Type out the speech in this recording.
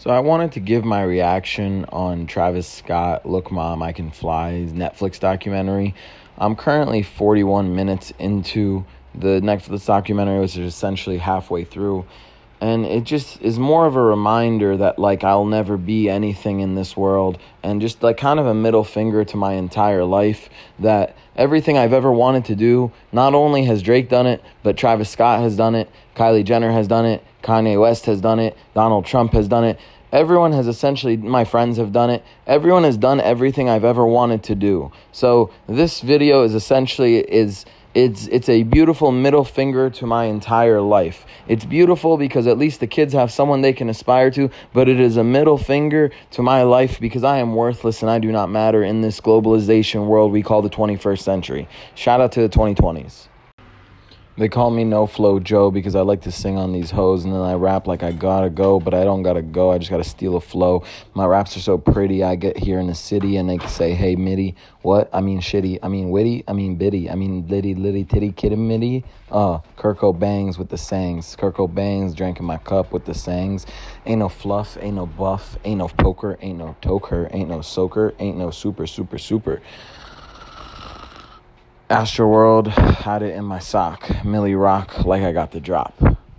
So I wanted to give my reaction on Travis Scott, Look Mom, I Can Fly's Netflix documentary. I'm currently 41 minutes into the Netflix documentary, which is essentially halfway through. And it just is more of a reminder that, like, I'll never be anything in this world. And just, like, kind of a middle finger to my entire life that everything I've ever wanted to do, not only has Drake done it, but Travis Scott has done it, Kylie Jenner has done it, Kanye West has done it, Donald Trump has done it. Everyone has essentially, my friends have done it. Everyone has done everything I've ever wanted to do. So this video is essentially, it's a beautiful middle finger to my entire life. It's beautiful because at least the kids have someone they can aspire to, but it is a middle finger to my life because I am worthless and I do not matter in this globalization world we call the 21st century. Shout out to the 2020s. They call me No Flow Joe because I like to sing on these hoes and then I rap like I gotta go, but I don't gotta go. I just gotta steal a flow. My raps are so pretty. I get here in the city and they can say, hey, Mitty, what? I mean shitty. I mean witty. I mean bitty. I mean litty, litty, titty, kitty, mitty. Kirko Bangs with the sangs. Kirko Bangs drinking my cup with the sangs. Ain't no fluff. Ain't no buff. Ain't no poker. Ain't no toker. Ain't no soaker. Ain't no super, super, super. Astroworld had it in my sock. Millie Rock like I got the drop.